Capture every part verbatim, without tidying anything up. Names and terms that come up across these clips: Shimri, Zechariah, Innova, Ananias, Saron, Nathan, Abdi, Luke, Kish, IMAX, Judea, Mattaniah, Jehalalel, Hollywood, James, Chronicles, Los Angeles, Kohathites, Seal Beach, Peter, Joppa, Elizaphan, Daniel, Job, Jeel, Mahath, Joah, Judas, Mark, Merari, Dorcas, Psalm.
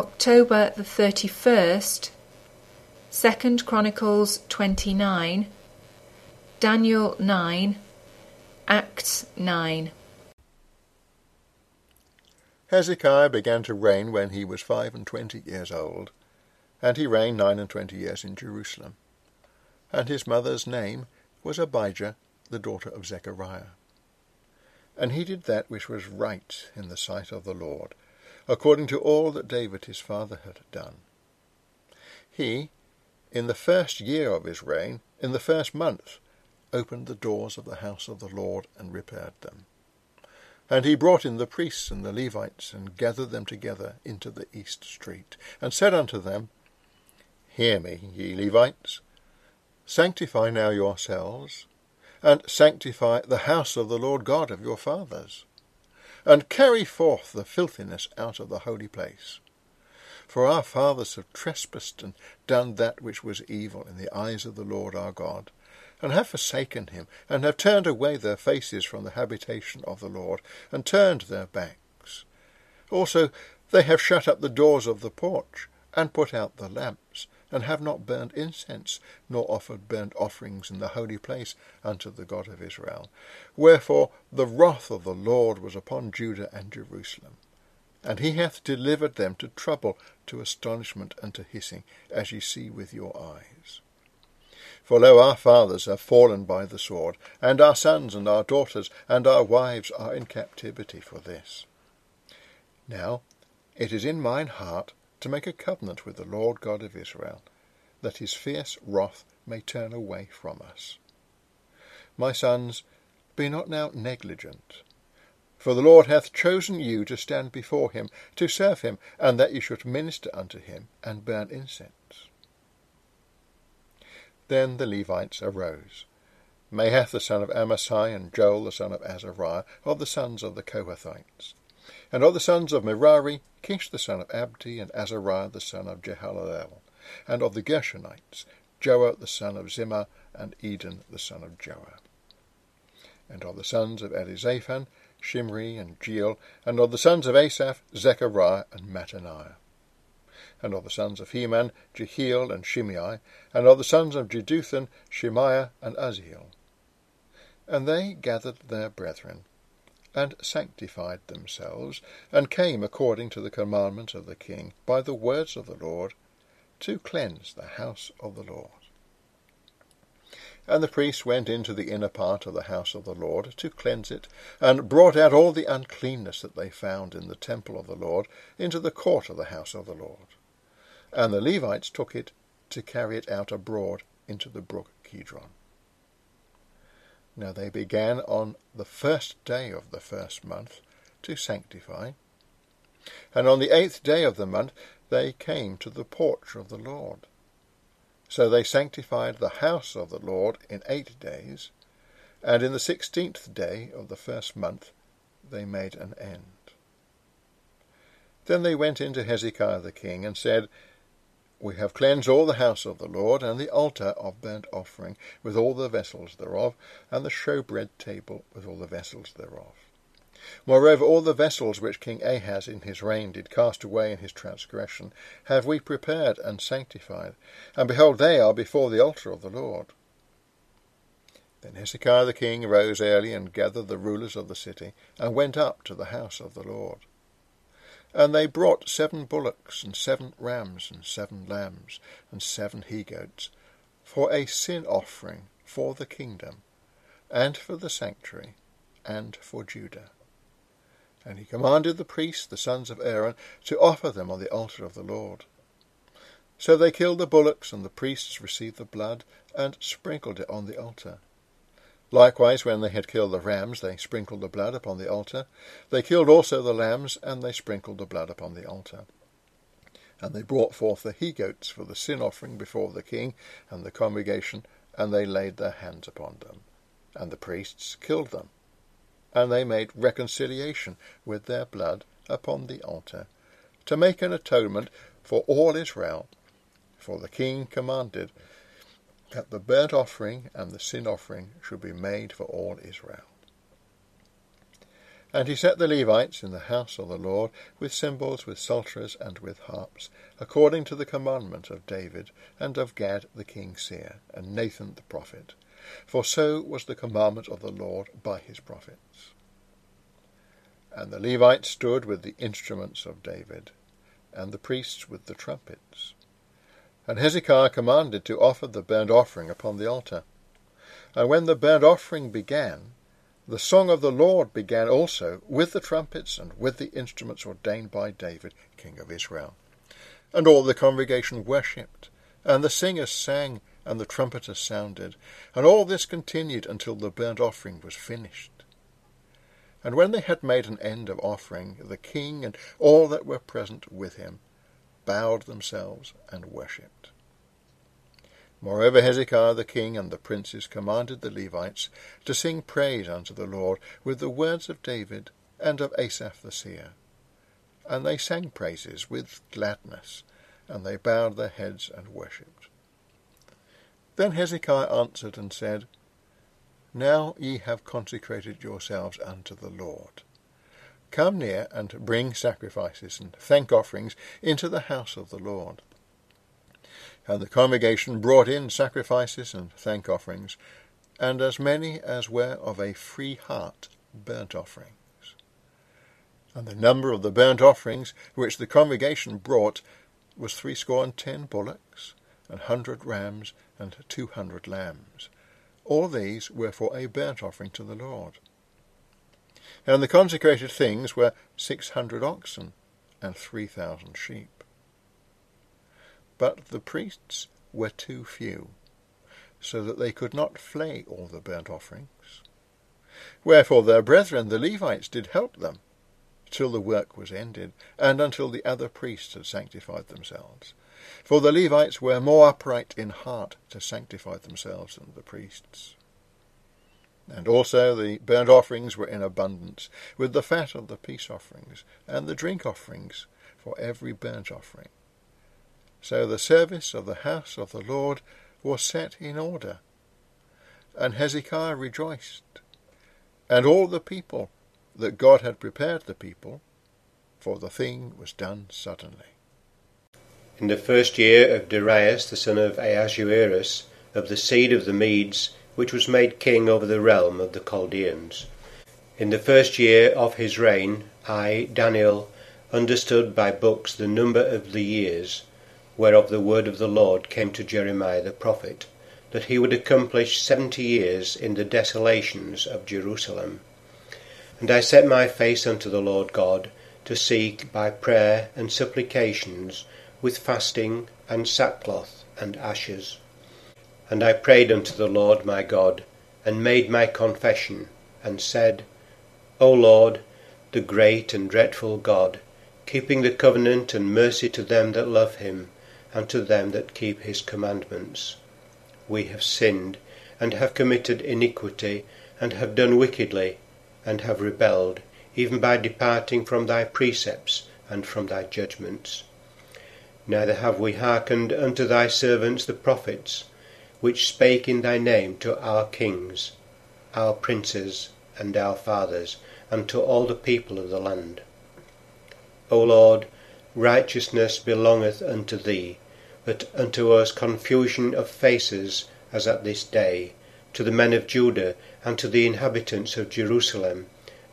October the thirty-first, Second Chronicles twenty-nine, Daniel nine, Acts nine. Hezekiah began to reign when he was five and twenty years old, and he reigned nine and twenty years in Jerusalem. And his mother's name was Abijah, the daughter of Zechariah. And he did that which was right in the sight of the Lord, according to all that David his father had done. He, in the first year of his reign, in the first month, opened the doors of the house of the Lord and repaired them. And he brought in the priests and the Levites, and gathered them together into the east street, and said unto them, Hear me, ye Levites, sanctify now yourselves, and sanctify the house of the Lord God of your fathers, and carry forth the filthiness out of the holy place. For our fathers have trespassed and done that which was evil in the eyes of the Lord our God, and have forsaken him, and have turned away their faces from the habitation of the Lord, and turned their backs. Also they have shut up the doors of the porch, and put out the lamps, and have not burned incense, nor offered burnt offerings in the holy place unto the God of Israel. Wherefore the wrath of the Lord was upon Judah and Jerusalem, and he hath delivered them to trouble, to astonishment, and to hissing, as ye see with your eyes. For lo, our fathers have fallen by the sword, and our sons and our daughters and our wives are in captivity for this. Now it is in mine heart to make a covenant with the Lord God of Israel, that his fierce wrath may turn away from us. My sons, be not now negligent, for the Lord hath chosen you to stand before him, to serve him, and that ye should minister unto him, and burn incense. Then the Levites arose, Mahath the son of Amasai, and Joel the son of Azariah, of the sons of the Kohathites. And of the sons of Merari, Kish the son of Abdi, and Azariah the son of Jehalalel. And of the Gershonites, Joah the son of Zimah, and Eden the son of Joah. And of the sons of Elizaphan, Shimri and Jeel. And of the sons of Asaph, Zechariah and Mattaniah. And of the sons of Heman, Jehiel and Shimei, and of the sons of Jeduthun, Shemaiah and Aziel. And they gathered their brethren, and sanctified themselves, and came according to the commandment of the king, by the words of the Lord, to cleanse the house of the Lord. And the priests went into the inner part of the house of the Lord to cleanse it, and brought out all the uncleanness that they found in the temple of the Lord into the court of the house of the Lord. And the Levites took it to carry it out abroad into the brook Kidron. Now they began on the first day of the first month to sanctify, and on the eighth day of the month they came to the porch of the Lord. So they sanctified the house of the Lord in eight days, and in the sixteenth day of the first month they made an end. Then they went in to Hezekiah the king, and said, We have cleansed all the house of the Lord, and the altar of burnt offering, with all the vessels thereof, and the showbread table, with all the vessels thereof. Moreover, all the vessels which King Ahaz in his reign did cast away in his transgression, have we prepared and sanctified, and behold, they are before the altar of the Lord. Then Hezekiah the king rose early, and gathered the rulers of the city, and went up to the house of the Lord. And they brought seven bullocks, and seven rams, and seven lambs, and seven he-goats, for a sin offering for the kingdom, and for the sanctuary, and for Judah. And he commanded the priests, the sons of Aaron, to offer them on the altar of the Lord. So they killed the bullocks, and the priests received the blood, and sprinkled it on the altar. Likewise, when they had killed the rams, they sprinkled the blood upon the altar. They killed also the lambs, and they sprinkled the blood upon the altar. And they brought forth the he-goats for the sin offering before the king and the congregation, and they laid their hands upon them. And the priests killed them. And they made reconciliation with their blood upon the altar, to make an atonement for all Israel. For the king commanded that the burnt offering and the sin offering should be made for all Israel. And he set the Levites in the house of the Lord, with cymbals, with psalteries, and with harps, according to the commandment of David, and of Gad the king seer, and Nathan the prophet. For so was the commandment of the Lord by his prophets. And the Levites stood with the instruments of David, and the priests with the trumpets. And Hezekiah commanded to offer the burnt offering upon the altar. And when the burnt offering began, the song of the Lord began also, with the trumpets and with the instruments ordained by David, king of Israel. And all the congregation worshipped, and the singers sang, and the trumpeters sounded, and all this continued until the burnt offering was finished. And when they had made an end of offering, the king and all that were present with him bowed themselves and worshipped. Moreover, Hezekiah the king and the princes commanded the Levites to sing praise unto the Lord with the words of David and of Asaph the seer. And they sang praises with gladness, and they bowed their heads and worshipped. Then Hezekiah answered and said, Now ye have consecrated yourselves unto the Lord. Come near and bring sacrifices and thank offerings into the house of the Lord. And the congregation brought in sacrifices and thank offerings, and as many as were of a free heart burnt offerings. And the number of the burnt offerings which the congregation brought was threescore and ten bullocks, and hundred rams, and two hundred lambs. All these were for a burnt offering to the Lord. And the consecrated things were six hundred oxen, and three thousand sheep. But the priests were too few, so that they could not flay all the burnt offerings. Wherefore their brethren the Levites did help them, till the work was ended, and until the other priests had sanctified themselves. For the Levites were more upright in heart to sanctify themselves than the priests. And also the burnt offerings were in abundance, with the fat of the peace offerings, and the drink offerings, for every burnt offering. So the service of the house of the Lord was set in order. And Hezekiah rejoiced, and all the people, that God had prepared the people, for the thing was done suddenly. In the first year of Darius the son of Ahasuerus, of the seed of the Medes, which was made king over the realm of the Chaldeans, in the first year of his reign, I, Daniel, understood by books the number of the years, whereof the word of the Lord came to Jeremiah the prophet, that he would accomplish seventy years in the desolations of Jerusalem. And I set my face unto the Lord God, to seek by prayer and supplications, with fasting and sackcloth and ashes. And I prayed unto the Lord my God, and made my confession, and said, O Lord, the great and dreadful God, keeping the covenant and mercy to them that love him, and to them that keep his commandments. We have sinned, and have committed iniquity, and have done wickedly, and have rebelled, even by departing from thy precepts, and from thy judgments. Neither have we hearkened unto thy servants the prophets, which spake in thy name to our kings, our princes, and our fathers, and to all the people of the land. O Lord, righteousness belongeth unto thee, but unto us confusion of faces, as at this day, to the men of Judah, and to the inhabitants of Jerusalem,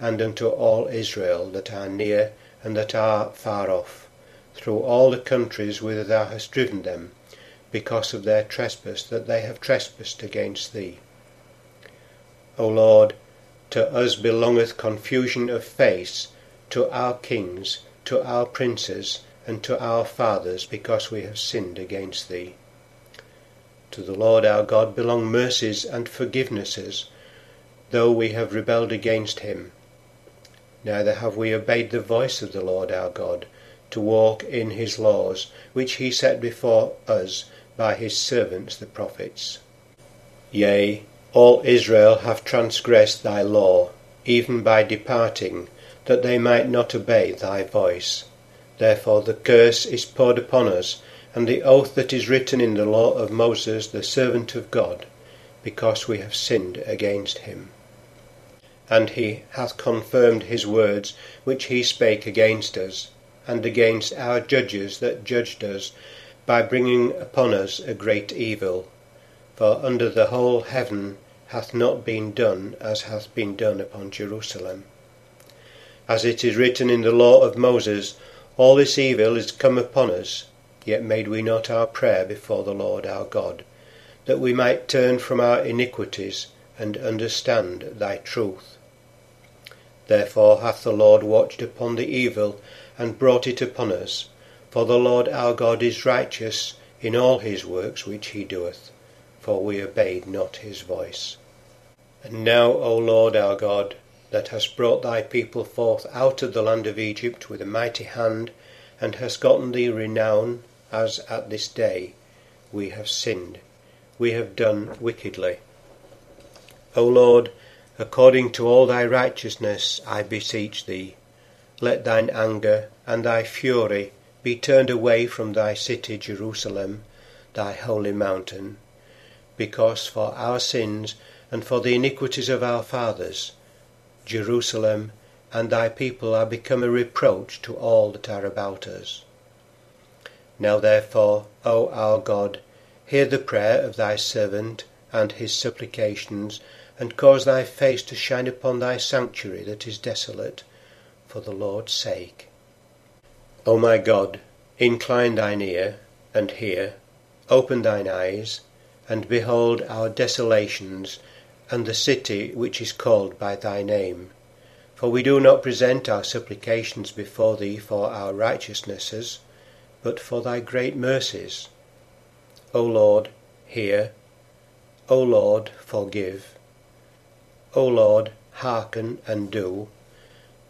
and unto all Israel that are near and that are far off, through all the countries whither thou hast driven them, because of their trespass that they have trespassed against thee. O Lord, to us belongeth confusion of face, to our kings, to our princes, and to our fathers, because we have sinned against thee. To the Lord our God belong mercies and forgivenesses, though we have rebelled against him. Neither have we obeyed the voice of the Lord our God, to walk in his laws, which he set before us by his servants the prophets. Yea, all Israel have transgressed thy law, even by departing, that they might not obey thy voice. Therefore the curse is poured upon us, and the oath that is written in the law of Moses the servant of God, because we have sinned against him. and he hath confirmed his words which he spake against us, and against our judges that judged us, by bringing upon us a great evil. For under the whole heaven hath not been done as hath been done upon Jerusalem. As it is written in the law of Moses, all this evil is come upon us, yet made we not our prayer before the Lord our God, that we might turn from our iniquities, and understand thy truth. Therefore hath the Lord watched upon the evil, and brought it upon us, for the Lord our God is righteous in all his works which he doeth, for we obeyed not his voice. And now, O Lord our God, that hast brought thy people forth out of the land of Egypt with a mighty hand, and hast gotten thee renown, as at this day, we have sinned, we have done wickedly. O Lord, according to all thy righteousness, I beseech thee, let thine anger and thy fury be turned away from thy city Jerusalem, thy holy mountain, because for our sins and for the iniquities of our fathers, Jerusalem and thy people are become a reproach to all that are about us. Now therefore, O our God, hear the prayer of thy servant and his supplications, and cause thy face to shine upon thy sanctuary that is desolate, for the Lord's sake. O my God, incline thine ear, and hear, open thine eyes, and behold our desolations, and the city which is called by thy name. For we do not present our supplications before thee for our righteousnesses, but for thy great mercies. O Lord, hear. O Lord, forgive. O Lord, hearken and do.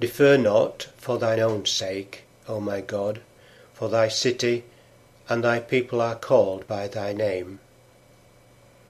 Defer not, for thine own sake, O my God, for thy city and thy people are called by thy name.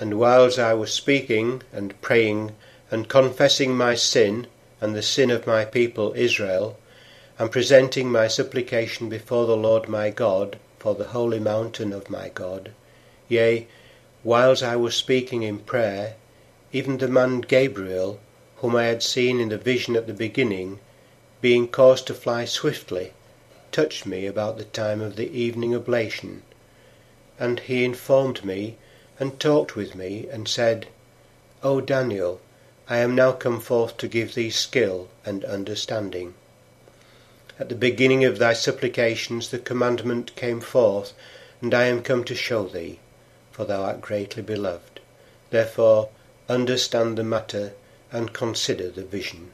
And whiles I was speaking and praying and confessing my sin and the sin of my people Israel, and presenting my supplication before the Lord my God for the holy mountain of my God, yea, whiles I was speaking in prayer, even the man Gabriel, whom I had seen in the vision at the beginning, being caused to fly swiftly, touched me about the time of the evening oblation. And he informed me, and talked with me, and said, O Daniel, I am now come forth to give thee skill and understanding. At the beginning of thy supplications the commandment came forth, and I am come to show thee, for thou art greatly beloved. Therefore understand the matter, and consider the vision.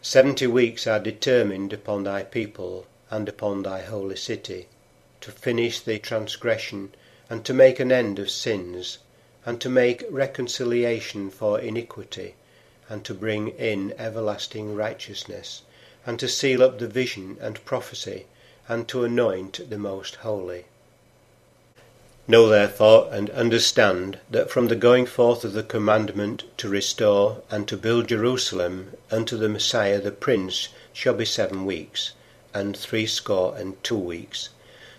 Seventy weeks are determined upon thy people, and upon thy holy city, to finish the transgression, and to make an end of sins, and to make reconciliation for iniquity, and to bring in everlasting righteousness, and to seal up the vision and prophecy, and to anoint the most holy. Know therefore and understand that from the going forth of the commandment to restore and to build Jerusalem unto the Messiah the Prince shall be seven weeks, and threescore and two weeks.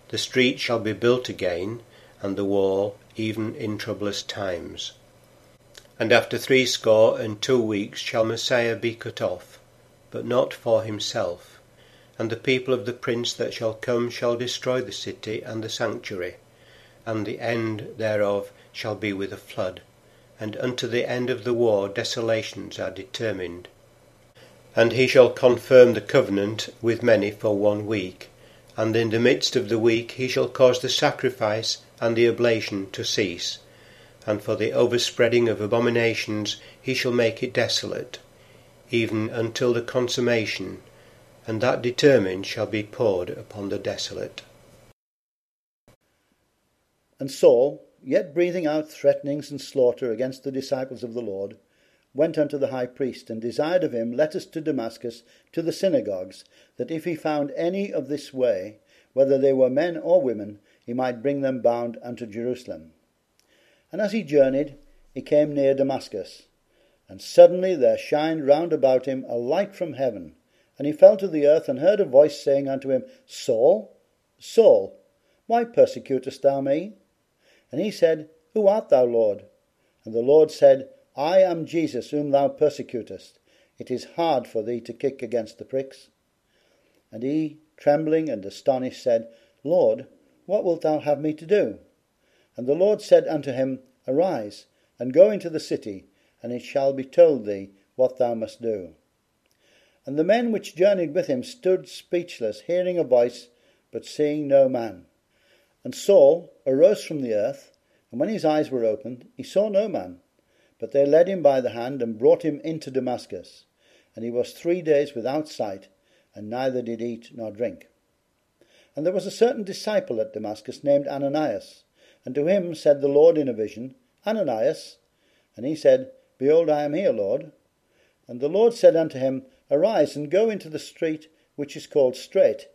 The street shall be built again, and the wall, even in troublous times. And after threescore and two weeks shall Messiah be cut off, but not for himself. And the people of the Prince that shall come shall destroy the city and the sanctuary, and the end thereof shall be with a flood, and unto the end of the war desolations are determined. And he shall confirm the covenant with many for one week, and in the midst of the week he shall cause the sacrifice and the oblation to cease, and for the overspreading of abominations he shall make it desolate, even until the consummation, and that determined shall be poured upon the desolate. And Saul, yet breathing out threatenings and slaughter against the disciples of the Lord, went unto the high priest, and desired of him letters to Damascus, to the synagogues, that if he found any of this way, whether they were men or women, he might bring them bound unto Jerusalem. And as he journeyed, he came near Damascus, and suddenly there shined round about him a light from heaven, and he fell to the earth, and heard a voice saying unto him, Saul, Saul, why persecutest thou me? And he said, Who art thou, Lord? And the Lord said, I am Jesus whom thou persecutest. It is hard for thee to kick against the pricks. And he, trembling and astonished, said, Lord, what wilt thou have me to do? And the Lord said unto him, Arise, and go into the city, and it shall be told thee what thou must do. And the men which journeyed with him stood speechless, hearing a voice, but seeing no man. And Saul arose from the earth, and when his eyes were opened, he saw no man. But they led him by the hand, and brought him into Damascus. And he was three days without sight, and neither did eat nor drink. And there was a certain disciple at Damascus named Ananias. And to him said the Lord in a vision, Ananias. And he said, Behold, I am here, Lord. And the Lord said unto him, Arise, and go into the street which is called Straight,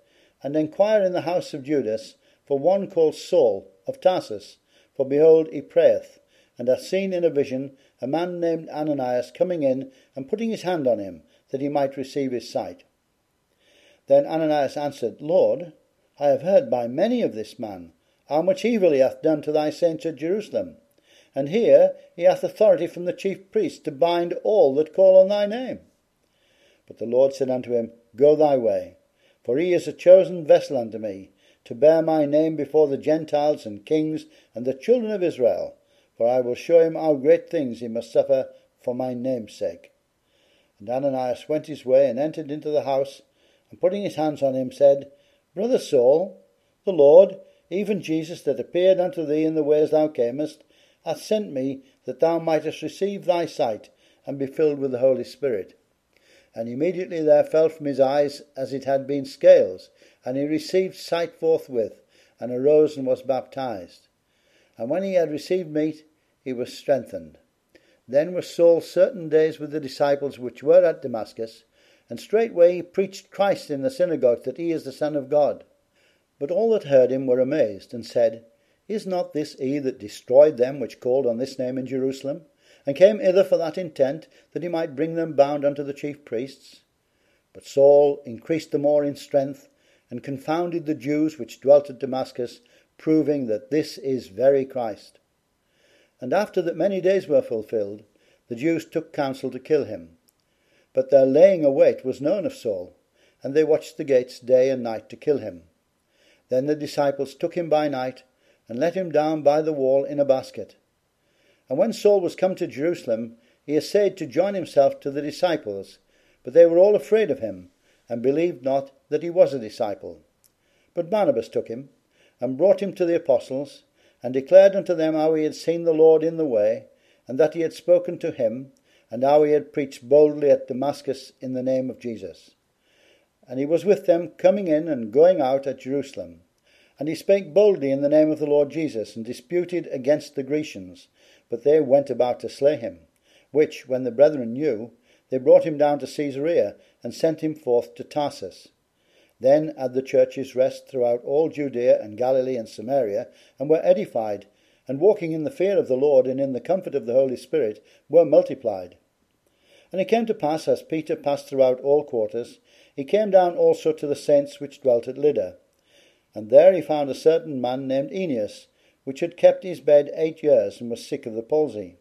and enquire in the house of Judas for one called Saul of Tarsus. For behold, he prayeth, and hath seen in a vision a man named Ananias coming in, and putting his hand on him, that he might receive his sight. Then Ananias answered, Lord, I have heard by many of this man, how much evil he hath done to thy saints at Jerusalem. And here he hath authority from the chief priests to bind all that call on thy name. But the Lord said unto him, Go thy way, for he is a chosen vessel unto me, to bear my name before the Gentiles and kings and the children of Israel, for I will show him how great things he must suffer for my name's sake. And Ananias went his way and entered into the house, and putting his hands on him said, Brother Saul, the Lord, even Jesus that appeared unto thee in the way as thou camest, hath sent me that thou mightest receive thy sight, and be filled with the Holy Spirit. And immediately there fell from his eyes as it had been scales, and he received sight forthwith, and arose and was baptized. And when he had received meat, he was strengthened. Then was Saul certain days with the disciples which were at Damascus, and straightway he preached Christ in the synagogue, that he is the Son of God. But all that heard him were amazed, and said, Is not this he that destroyed them which called on this name in Jerusalem, and came hither for that intent, that he might bring them bound unto the chief priests? But Saul increased the more in strength, and confounded the Jews which dwelt at Damascus, proving that this is very Christ. And after that many days were fulfilled, the Jews took counsel to kill him. But their laying await was known of Saul, and they watched the gates day and night to kill him. Then the disciples took him by night, and let him down by the wall in a basket. And when Saul was come to Jerusalem, he essayed to join himself to the disciples, but they were all afraid of him, and believed not that he was a disciple. But Barnabas took him, and brought him to the apostles, and declared unto them how he had seen the Lord in the way, and that he had spoken to him, and how he had preached boldly at Damascus in the name of Jesus. And he was with them, coming in and going out at Jerusalem. And he spake boldly in the name of the Lord Jesus, and disputed against the Grecians, but they went about to slay him, which, when the brethren knew, they brought him down to Caesarea, and sent him forth to Tarsus. Then had the churches rest throughout all Judea and Galilee and Samaria, and were edified, and walking in the fear of the Lord and in the comfort of the Holy Spirit, were multiplied. And it came to pass, as Peter passed throughout all quarters, he came down also to the saints which dwelt at Lydda. And there he found a certain man named Aeneas, which had kept his bed eight years, and was sick of the palsy.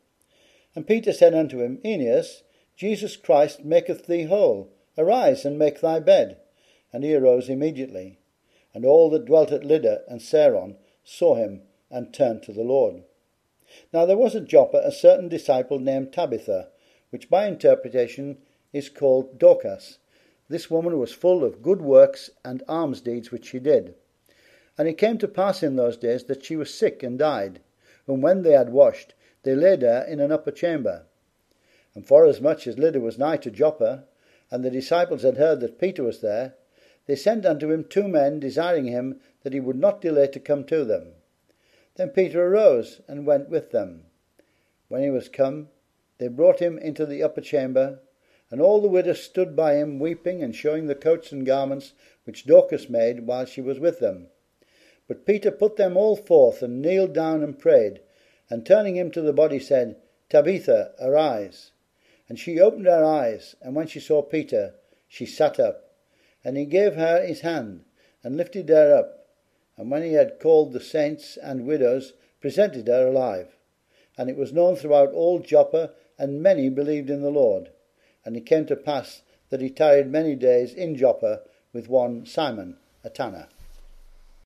And Peter said unto him, Aeneas, Jesus Christ maketh thee whole. Arise, and make thy bed. And he arose immediately. And all that dwelt at Lydda and Saron saw him, and turned to the Lord. Now there was at Joppa a certain disciple named Tabitha, which by interpretation is called Dorcas. This woman was full of good works and alms deeds which she did. And it came to pass in those days that she was sick and died. And when they had washed, they laid her in an upper chamber. And forasmuch as Lydda was nigh to Joppa, and the disciples had heard that Peter was there, they sent unto him two men, desiring him that he would not delay to come to them. Then Peter arose and went with them. When he was come, they brought him into the upper chamber, and all the widows stood by him, weeping and showing the coats and garments which Dorcas made while she was with them. But Peter put them all forth, and kneeled down and prayed, and turning him to the body said, Tabitha, arise. And she opened her eyes, and when she saw Peter, she sat up. And he gave her his hand, and lifted her up, and when he had called the saints and widows, presented her alive. And it was known throughout all Joppa and many believed in the Lord. And it came to pass that he tarried many days in Joppa with one Simon, a tanner.